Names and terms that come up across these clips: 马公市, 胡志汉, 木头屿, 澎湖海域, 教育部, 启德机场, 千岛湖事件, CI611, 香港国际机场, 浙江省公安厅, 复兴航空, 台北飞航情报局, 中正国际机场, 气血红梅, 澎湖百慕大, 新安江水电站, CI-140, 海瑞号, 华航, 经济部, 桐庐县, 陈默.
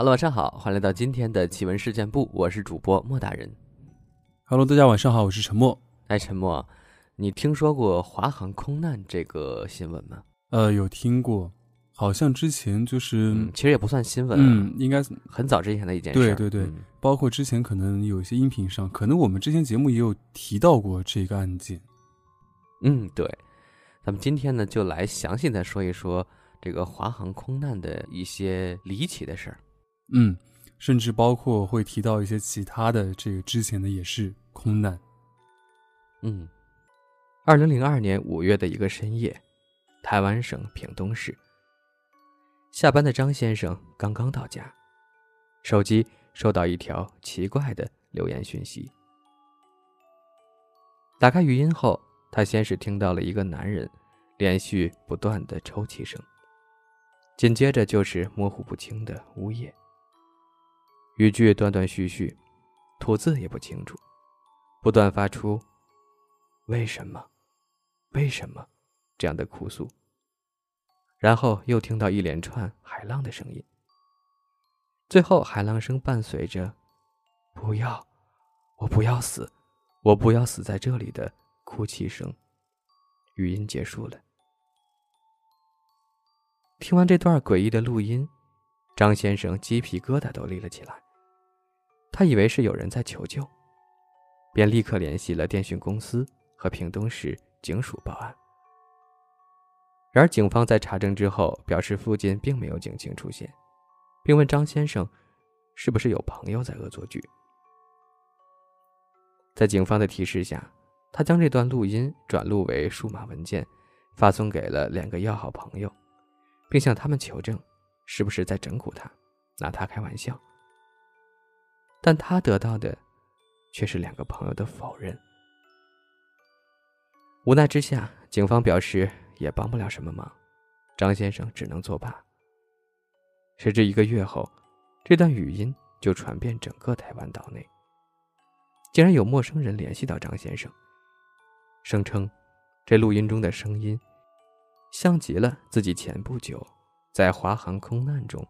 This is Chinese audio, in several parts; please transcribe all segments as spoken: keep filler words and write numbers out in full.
Hello， 晚上好，欢迎来到今天的奇闻事件部，我是主播莫大人。Hello， 大家晚上好，我是陈默。哎，陈默，你听说过华航空难这个新闻吗？呃，有听过，好像之前就是，嗯、其实也不算新闻，嗯，应该很早之前的一件事。对对对、嗯，包括之前可能有一些音频上，可能我们之前节目也有提到过这个案件。嗯，对，咱们今天呢就来详细的说一说这个华航空难的一些离奇的事儿。嗯，甚至包括会提到一些其他的这个之前的也是空难。嗯，二零零二年五月的一个深夜，台湾省屏东市，下班的张先生刚刚到家，手机收到一条奇怪的留言讯息。打开语音后，他先是听到了一个男人连续不断的抽泣声，紧接着就是模糊不清的呜咽。语句断断续续，吐字也不清楚，不断发出为什么为什么这样的哭诉，然后又听到一连串海浪的声音，最后海浪声伴随着不要我不要死我不要死在这里的哭泣声。语音结束了。听完这段诡异的录音，张先生鸡皮疙瘩都立了起来，他以为是有人在求救，便立刻联系了电讯公司和屏东市警署报案。然而警方在查证之后表示，附近并没有警情出现，并问张先生是不是有朋友在恶作剧。在警方的提示下，他将这段录音转录为数码文件，发送给了两个要好朋友，并向他们求证是不是在整蛊他，拿他开玩笑。但他得到的却是两个朋友的否认。无奈之下，警方表示也帮不了什么忙，张先生只能作罢。时至一个月后，这段语音就传遍整个台湾岛内，竟然有陌生人联系到张先生，声称这录音中的声音像极了自己前不久在华航空难中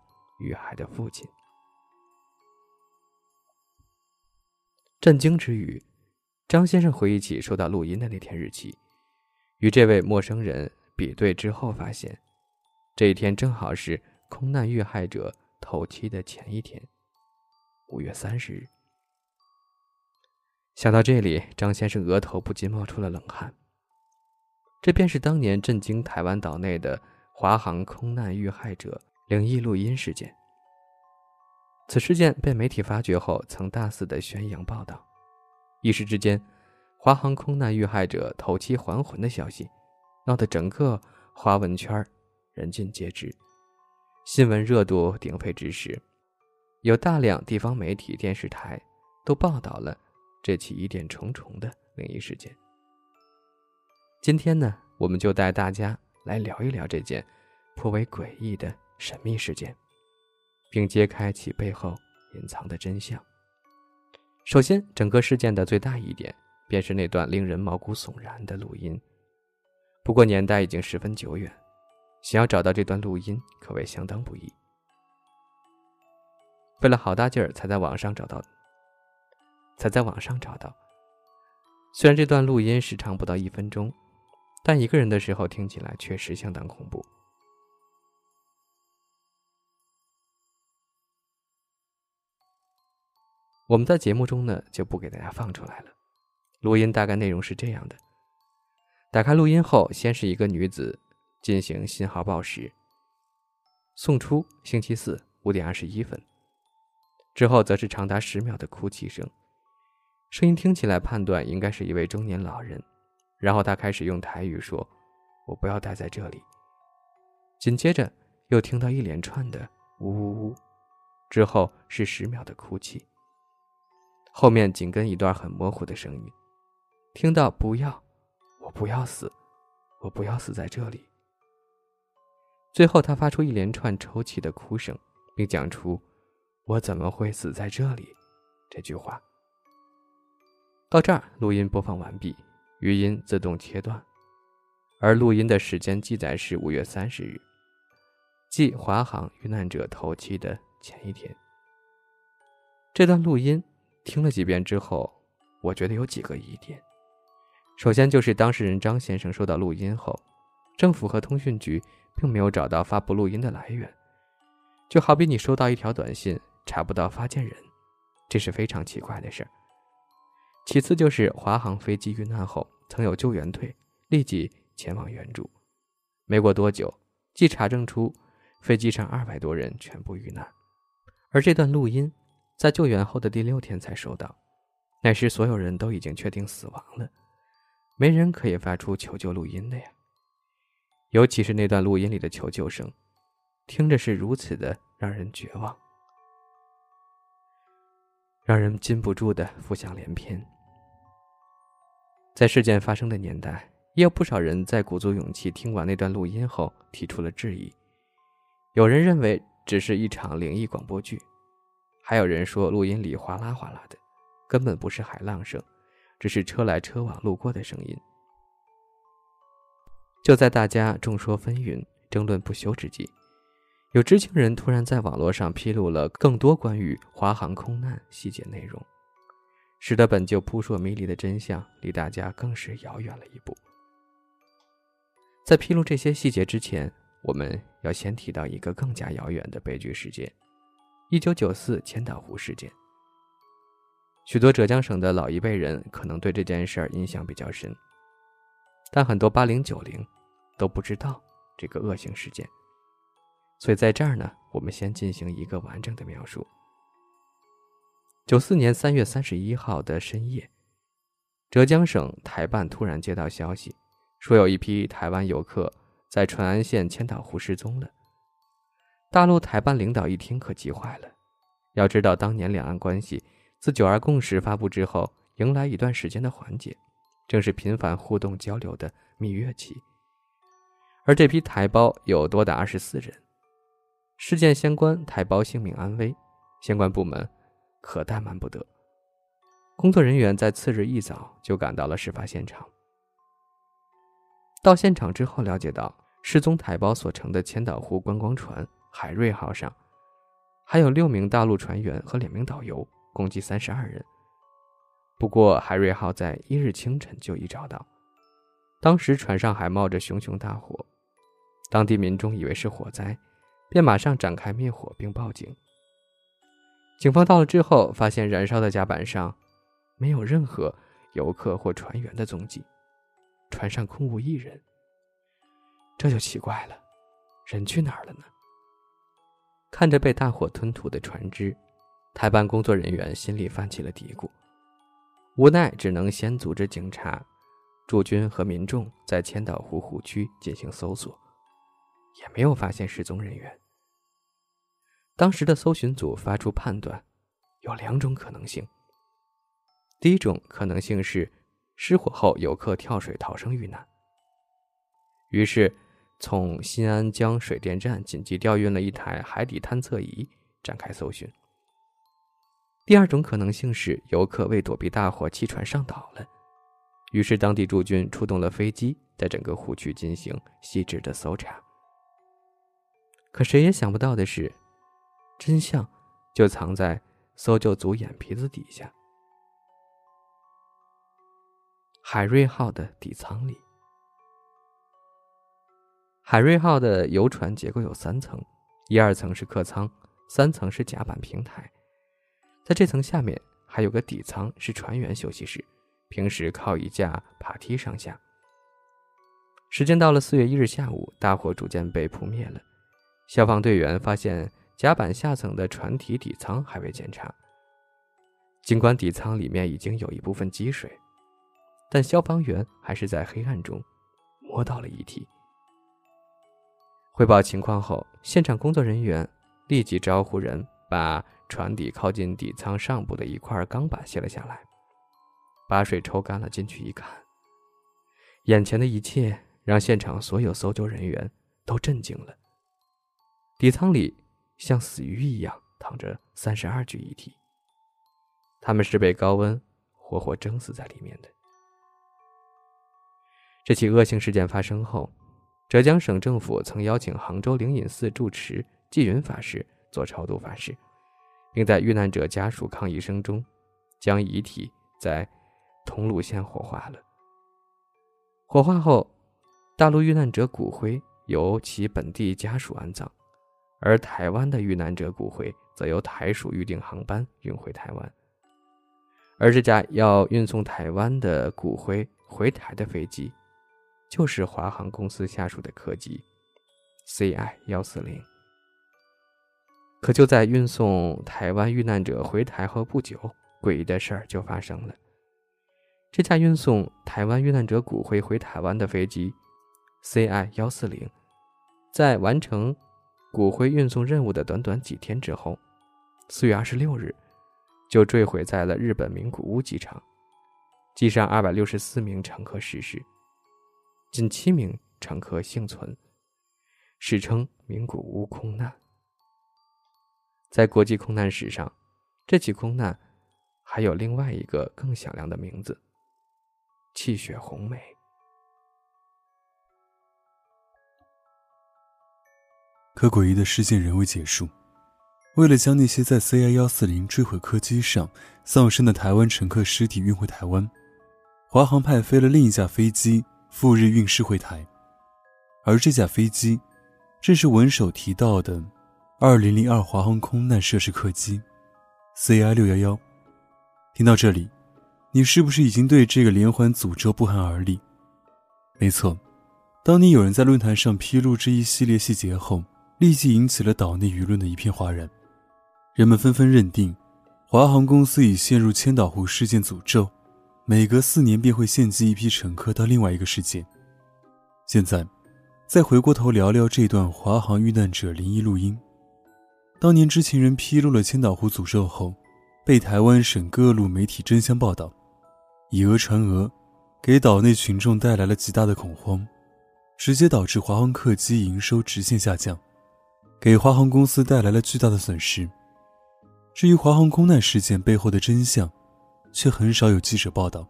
遇害的父亲。震惊之余，张先生回忆起收到录音的那天日期，与这位陌生人比对之后发现，这一天正好是空难遇害者头七的前一天，五月三十日。想到这里，张先生额头不禁冒出了冷汗。这便是当年震惊台湾岛内的华航空难遇害者灵异录音事件。此事件被媒体发掘后，曾大肆的宣扬报道，一时之间，华航空难遇害者头七还魂的消息闹得整个华文圈人尽皆知，新闻热度鼎沸之时，有大量地方媒体、电视台都报道了这起疑点重重的灵异事件。今天呢，我们就带大家来聊一聊这件颇为诡异的神秘事件，并揭开其背后隐藏的真相。首先，整个事件的最大疑点便是那段令人毛骨悚然的录音。不过年代已经十分久远，想要找到这段录音可谓相当不易，费了好大劲儿才在网上找到才在网上找到。虽然这段录音时长不到一分钟，但一个人的时候听起来确实相当恐怖。我们在节目中呢就不给大家放出来了。录音大概内容是这样的：打开录音后，先是一个女子进行信号报时，送出星期四五点二十一分，之后则是长达十秒的哭泣声，声音听起来判断应该是一位中年老人。然后他开始用台语说，我不要待在这里。紧接着又听到一连串的呜呜呜，之后是十秒的哭泣，后面紧跟一段很模糊的声音，听到不要我不要死我不要死在这里。最后他发出一连串抽泣的哭声，并讲出我怎么会死在这里这句话。到这儿，录音播放完毕，语音自动切断，而录音的时间记载是五月三十日，即华航遇难者头七的前一天。这段录音听了几遍之后，我觉得有几个疑点。首先就是当事人张先生收到录音后，政府和通讯局并没有找到发布录音的来源，就好比你收到一条短信查不到发件人，这是非常奇怪的事。其次就是华航飞机遇难后，曾有救援队立即前往援助，没过多久即查证出飞机上二百多人全部遇难，而这段录音在救援后的第六天才收到，那时所有人都已经确定死亡了，没人可以发出求救录音的呀。尤其是那段录音里的求救声，听着是如此的让人绝望，让人禁不住的浮想联翩。在事件发生的年代，也有不少人在鼓足勇气听完那段录音后提出了质疑。有人认为只是一场灵异广播剧，还有人说录音里哗啦哗啦的，根本不是海浪声，只是车来车往路过的声音。就在大家众说纷纭、争论不休之际，有知情人突然在网络上披露了更多关于华航空难细节内容，使得本就扑朔迷离的真相离大家更是遥远了一步。在披露这些细节之前，我们要先提到一个更加遥远的悲剧事件，一九九四千岛湖事件。许多浙江省的老一辈人可能对这件事儿印象比较深，但很多八零九零都不知道这个恶性事件，所以在这儿呢，我们先进行一个完整的描述。九四年三月三十一号的深夜，浙江省台办突然接到消息，说有一批台湾游客在淳安县千岛湖失踪了。大陆台办领导一听可急坏了，要知道当年两岸关系自九二共识发布之后，迎来一段时间的缓解，正是频繁互动交流的蜜月期。而这批台胞有多达二十四人，事件相关台胞性命安危，相关部门可怠慢不得。工作人员在次日一早就赶到了事发现场。到现场之后了解到，失踪台胞所乘的千岛湖观光船海瑞号上，还有六名大陆船员和两名导游，共计三十二人。不过海瑞号在一日清晨就已找到，当时船上还冒着熊熊大火，当地民众以为是火灾，便马上展开灭火并报警。警方到了之后，发现燃烧的甲板上没有任何游客或船员的踪迹，船上空无一人。这就奇怪了，人去哪儿了呢？看着被大火吞吐的船只，台办工作人员心里泛起了嘀咕，无奈只能先组织警察、驻军和民众在千岛湖湖区进行搜索，也没有发现失踪人员。当时的搜寻组发出判断，有两种可能性。第一种可能性是失火后游客跳水逃生遇难，于是从新安江水电站紧急调运了一台海底探测仪展开搜寻。第二种可能性是游客为躲避大火弃船上岛了，于是当地驻军出动了飞机，在整个湖区进行细致的搜查。可谁也想不到的是，真相就藏在搜救组眼皮子底下，海瑞号的底舱里。海瑞号的游船结构有三层，一二层是客舱，三层是甲板平台。在这层下面还有个底舱，是船员休息室，平时靠一架爬梯上下。时间到了四月一日下午，大火逐渐被扑灭了。消防队员发现甲板下层的船体底舱还未检查，尽管底舱里面已经有一部分积水，但消防员还是在黑暗中摸到了遗体。汇报情况后，现场工作人员立即招呼人把船底靠近底舱上部的一块钢板卸了下来，把水抽干了。进去一看，眼前的一切让现场所有搜救人员都震惊了。底舱里像死鱼一样躺着三十二具遗体，他们是被高温活活蒸死在里面的。这起恶性事件发生后，浙江省政府曾邀请杭州灵隐寺住持纪云法师做超度法事，并在遇难者家属抗议声中，将遗体在桐庐县火化了。火化后，大陆遇难者骨灰由其本地家属安葬，而台湾的遇难者骨灰则由台属预定航班运回台湾。而这架要运送台湾的骨灰回台的飞机，就是华航公司下属的客机 C I 一四零。 可就在运送台湾遇难者回台后不久，诡异的事儿就发生了。这架运送台湾遇难者骨灰回台湾的飞机 C I 一四零 在完成骨灰运送任务的短短几天之后，四月二十六日就坠毁在了日本名古屋机场，机上二百六十四名乘客逝世，仅七名乘客幸存，史称名古屋空难。在国际空难史上，这起空难还有另外一个更响亮的名字，气血红梅。可诡异的事件仍未结束，为了将那些在 C I 一四零 坠毁客机上丧生的台湾乘客尸体运回台湾，华航派飞了另一架飞机赴日运尸回台，而这架飞机正是文首提到的二零零二华航空难涉事客机 C I 六一一。 听到这里，你是不是已经对这个连环诅咒不寒而栗？没错，当你有人在论坛上披露这一系列细节后，立即引起了岛内舆论的一片哗然，人们纷纷认定华航公司已陷入千岛湖事件诅咒，每隔四年便会献祭一批乘客到另外一个世界。现在再回过头聊聊这段华航遇难者灵异录音。当年知情人披露了千岛湖诅咒后，被台湾省各路媒体争相报道，以讹传讹，给岛内群众带来了极大的恐慌，直接导致华航客机营收直线下降，给华航公司带来了巨大的损失。至于华航空难事件背后的真相，却很少有记者报道，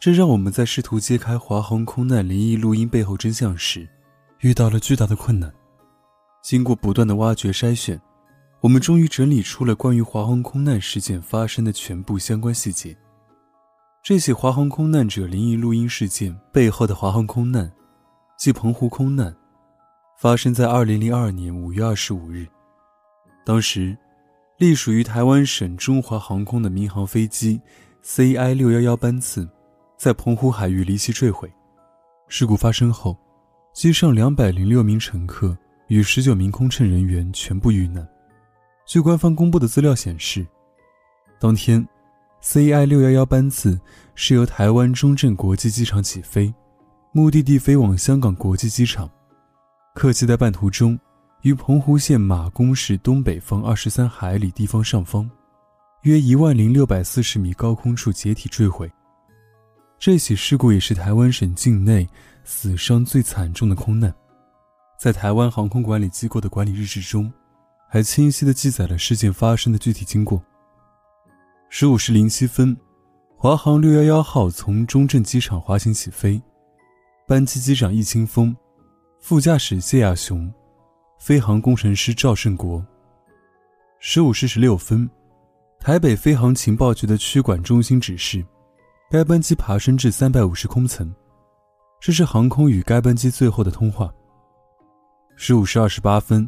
这让我们在试图揭开华航空难灵异录音背后真相时遇到了巨大的困难。经过不断的挖掘筛选，我们终于整理出了关于华航空难事件发生的全部相关细节。这起华航空难者灵异录音事件背后的华航空难，即澎湖空难，发生在二零零二年五月二十五日，当时隶属于台湾省中华航空的民航飞机 C I 六一一 班次在澎湖海域离奇坠毁。事故发生后，机上二百零六名乘客与十九名空乘人员全部遇难。据官方公布的资料显示，当天 C I 六一一 班次是由台湾中正国际机场起飞，目的地飞往香港国际机场。客机在半途中于澎湖县马公市东北方二十三海里地方上方约一万零六百四十米高空处解体坠毁。这起事故也是台湾省境内死伤最惨重的空难，在台湾航空管理机构的管理日志中还清晰地记载了事件发生的具体经过。十五时零七分，华航六一一号从中正机场滑行起飞，班机机长易清峰，副驾驶谢亚雄，飞航工程师赵胜国。十五时十六分，台北飞航情报局的区管中心指示，该班机爬升至三百五十空层，这是航空与该班机最后的通话。十五时二十八分，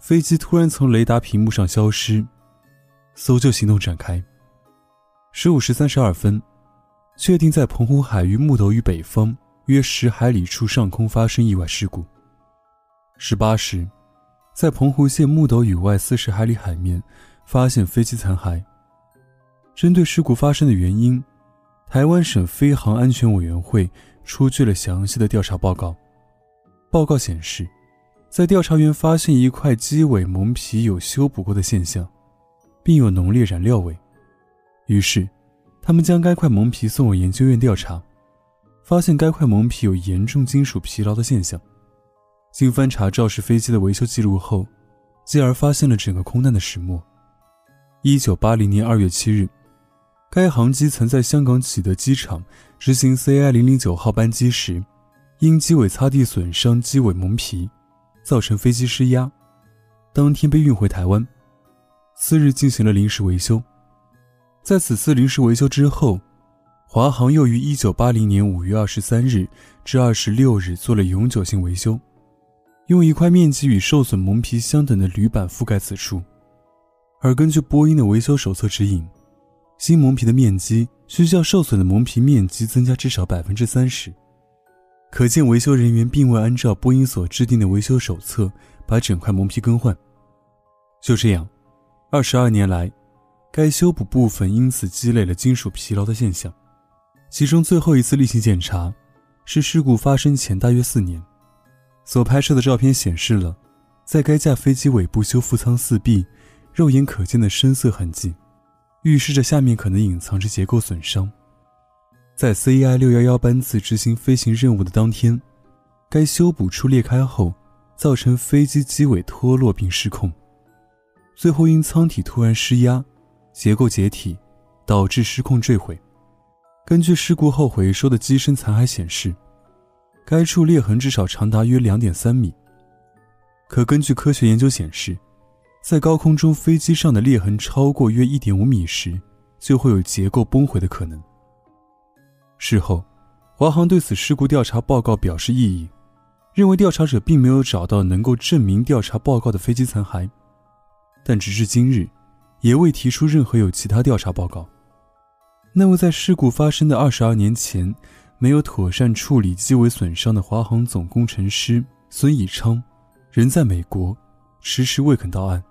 飞机突然从雷达屏幕上消失，搜救行动展开。十五时三十二分，确定在澎湖海域木头屿北方约十海里处上空发生意外事故。十八时，在澎湖县木斗屿外四十海里海面发现飞机残骸。针对事故发生的原因，台湾省飞航安全委员会出具了详细的调查报告。报告显示，在调查员发现一块机尾蒙皮有修补过的现象，并有浓烈染料味，于是他们将该块蒙皮送往研究院调查，发现该块蒙皮有严重金属疲劳的现象。经翻查肇事飞机的维修记录后，继而发现了整个空难的始末。一九八零年二月七日，该航机曾在香港启德机场执行 C I 零零九 号班机时，因机尾擦地损伤机尾蒙皮，造成飞机失压，当天被运回台湾，次日进行了临时维修。在此次临时维修之后，华航又于一九八零年五月二十三日至二十六日做了永久性维修，用一块面积与受损蒙皮相等的铝板覆盖此处。而根据波音的维修手册指引，新蒙皮的面积需较受损的蒙皮面积增加至少 百分之三十。 可见维修人员并未按照波音所制定的维修手册把整块蒙皮更换。就这样，二十二年来，该修补部分因此积累了金属疲劳的现象。其中最后一次例行检查是事故发生前大约四年。所拍摄的照片显示了在该架飞机尾部修复舱四壁肉眼可见的深色痕迹，预示着下面可能隐藏着结构损伤。在 C I 六一一 班次执行飞行任务的当天，该修补处裂开后，造成飞机机尾脱落并失控，最后因舱体突然失压，结构解体，导致失控坠毁。根据事故后回收的机身残骸显示，该处裂痕至少长达约 二点三米。可根据科学研究显示，在高空中飞机上的裂痕超过约 一点五米时，就会有结构崩毁的可能。事后，华航对此事故调查报告表示异议，认为调查者并没有找到能够证明调查报告的飞机残骸，但直至今日也未提出任何有其他调查报告。那位在事故发生的二十二年前没有妥善处理机尾损伤的华航总工程师孙以昌人在美国，迟迟未肯到案，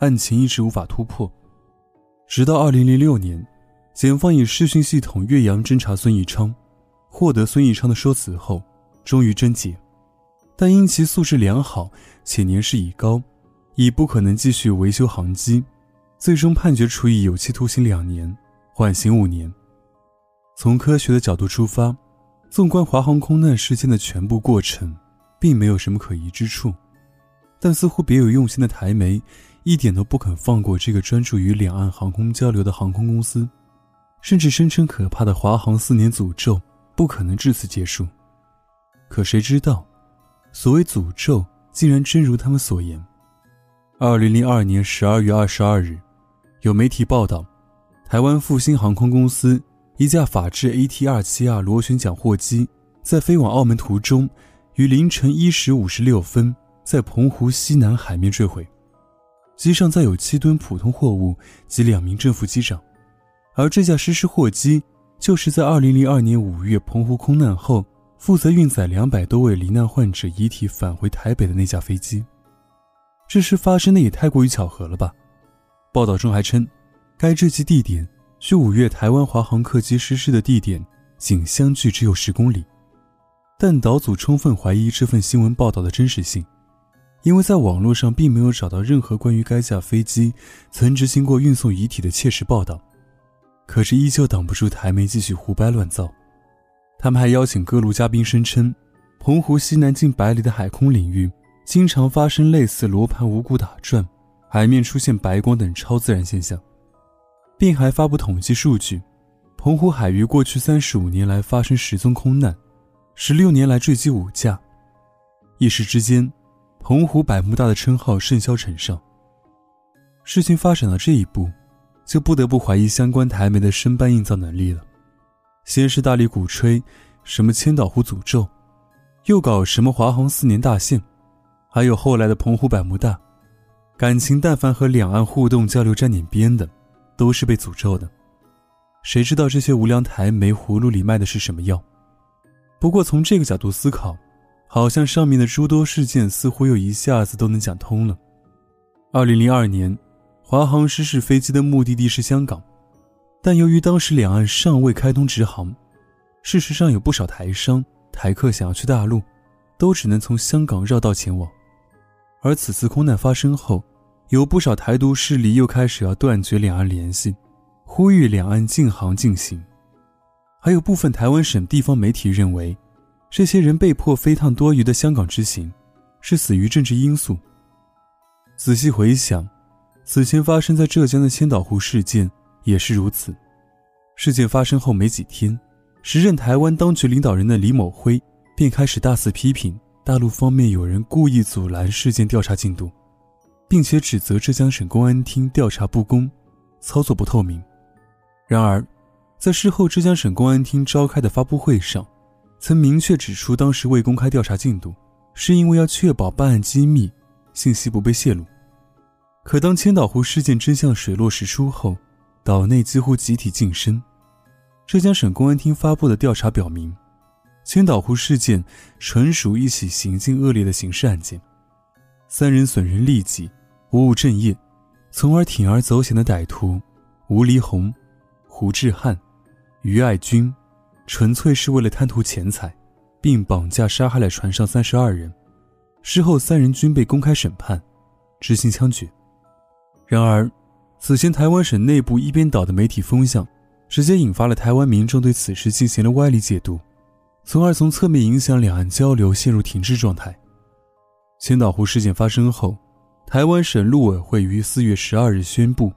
案情一直无法突破。直到二零零六年，检方以视讯系统越洋侦查孙以昌，获得孙以昌的说辞后终于侦结，但因其素质良好且年事已高，已不可能继续维修航机，最终判决处以有期徒刑两年，缓刑五年。从科学的角度出发，纵观华航空难事件的全部过程，并没有什么可疑之处，但似乎别有用心的台媒一点都不肯放过这个专注于两岸航空交流的航空公司，甚至声称可怕的华航四年诅咒不可能至此结束。可谁知道，所谓诅咒竟然真如他们所言。二零零二年十二月二十二日，有媒体报道，台湾复兴航空公司一架法制 A T R七十二 螺旋桨货机在飞往澳门途中，于凌晨一时五十六分在澎湖西南海面坠毁，机上载有七吨普通货物及两名正副机长，而这架失事货机就是在二零零二年五月澎湖空难后负责运载两百多位罹难患者遗体返回台北的那架飞机。这事发生的也太过于巧合了吧。报道中还称，该坠机地点距五月台湾华航客机失事的地点仅相距只有十公里。但岛组充分怀疑这份新闻报道的真实性，因为在网络上并没有找到任何关于该架飞机曾执行过运送遗体的切实报道。可是依旧挡不住台媒继续胡掰乱造，他们还邀请各路嘉宾声称，澎湖西南近百里的海空领域经常发生类似罗盘无故打转、海面出现白光等超自然现象，并还发布统计数据，澎湖海域过去三十五年来发生十宗空难，十六年来坠机五架。一时之间，澎湖百慕大的称号甚嚣尘上。事情发展到这一步，就不得不怀疑相关台媒的生搬硬造能力了。先是大力鼓吹什么千岛湖诅咒，又搞什么华航四年大限，还有后来的澎湖百慕大，感情但凡和两岸互动交流沾点边的，都是被诅咒的。谁知道这些无良台媒葫芦里卖的是什么药？不过从这个角度思考，好像上面的诸多事件似乎又一下子都能讲通了。二零零二年，华航失事飞机的目的地是香港，但由于当时两岸尚未开通直航，事实上有不少台商、台客想要去大陆，都只能从香港绕道前往。而此次空难发生后，有不少台独势力又开始要断绝两岸联系，呼吁两岸禁航禁行。还有部分台湾省地方媒体认为，这些人被迫飞趟多余的香港之行，是死于政治因素。仔细回想，此前发生在浙江的千岛湖事件也是如此。事件发生后没几天，时任台湾当局领导人的李某辉便开始大肆批评大陆方面有人故意阻拦事件调查进度，并且指责浙江省公安厅调查不公、操作不透明。然而，在事后浙江省公安厅召开的发布会上，曾明确指出，当时未公开调查进度，是因为要确保办案机密，信息不被泄露。可当千岛湖事件真相水落石出后，岛内几乎集体噤声。浙江省公安厅发布的调查表明，千岛湖事件纯属一起行径恶劣的刑事案件，三人损人利己，不务正业，从而铤而走险的歹徒吴黎红、胡志汉、于爱军，纯粹是为了贪图钱财，并绑架杀害了船上三十二人。事后三人均被公开审判，执行枪决。然而，此前台湾省内部一边倒的媒体风向，直接引发了台湾民众对此事进行了歪理解读，从而从侧面影响两岸交流陷入停滞状态。千岛湖事件发生后，台湾省陆委会于四月十二日宣布，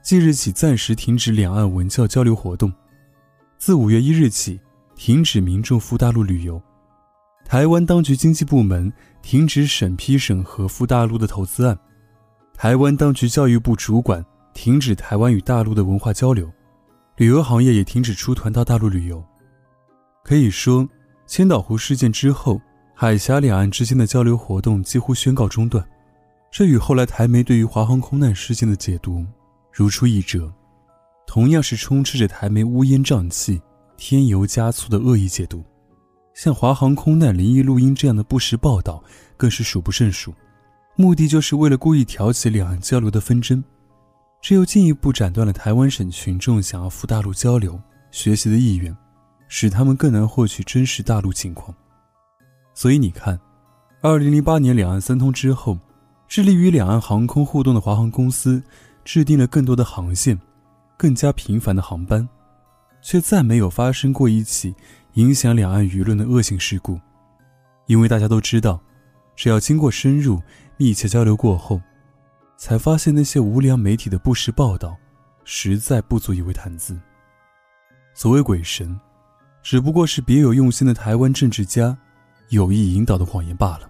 即日起暂时停止两岸文教交流活动，自五月一日起停止民众赴大陆旅游。台湾当局经济部门停止审批审核赴大陆的投资案，台湾当局教育部主管停止台湾与大陆的文化交流，旅游行业也停止出团到大陆旅游。可以说，千岛湖事件之后，海峡两岸之间的交流活动几乎宣告中断，这与后来台媒对于华航空难事件的解读如出一辙，同样是充斥着台媒乌烟瘴气、添油加醋的恶意解读。像华航空难灵异录音这样的不实报道更是数不胜数，目的就是为了故意挑起两岸交流的纷争，这又进一步斩断了台湾省群众想要赴大陆交流、学习的意愿，使他们更难获取真实大陆情况。所以你看，二零零八年两岸三通之后，致力于两岸航空互动的华航公司制定了更多的航线、更加频繁的航班，却再没有发生过一起影响两岸舆论的恶性事故。因为大家都知道，只要经过深入密切交流过后，才发现那些无良媒体的不实报道实在不足以为谈资。所谓鬼神，只不过是别有用心的台湾政治家有意引导的谎言罢了。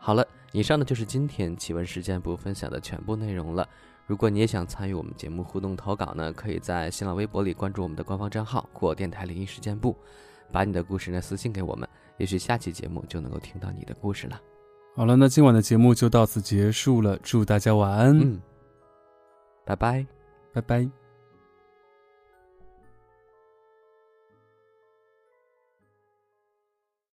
好了，以上呢就是今天奇闻事件部分享的全部内容了。如果你也想参与我们节目互动投稿呢，可以在新浪微博里关注我们的官方账号或电台灵异事件部，把你的故事呢私信给我们，也许下期节目就能够听到你的故事了。好了，那今晚的节目就到此结束了，祝大家晚安。嗯，拜拜，拜拜。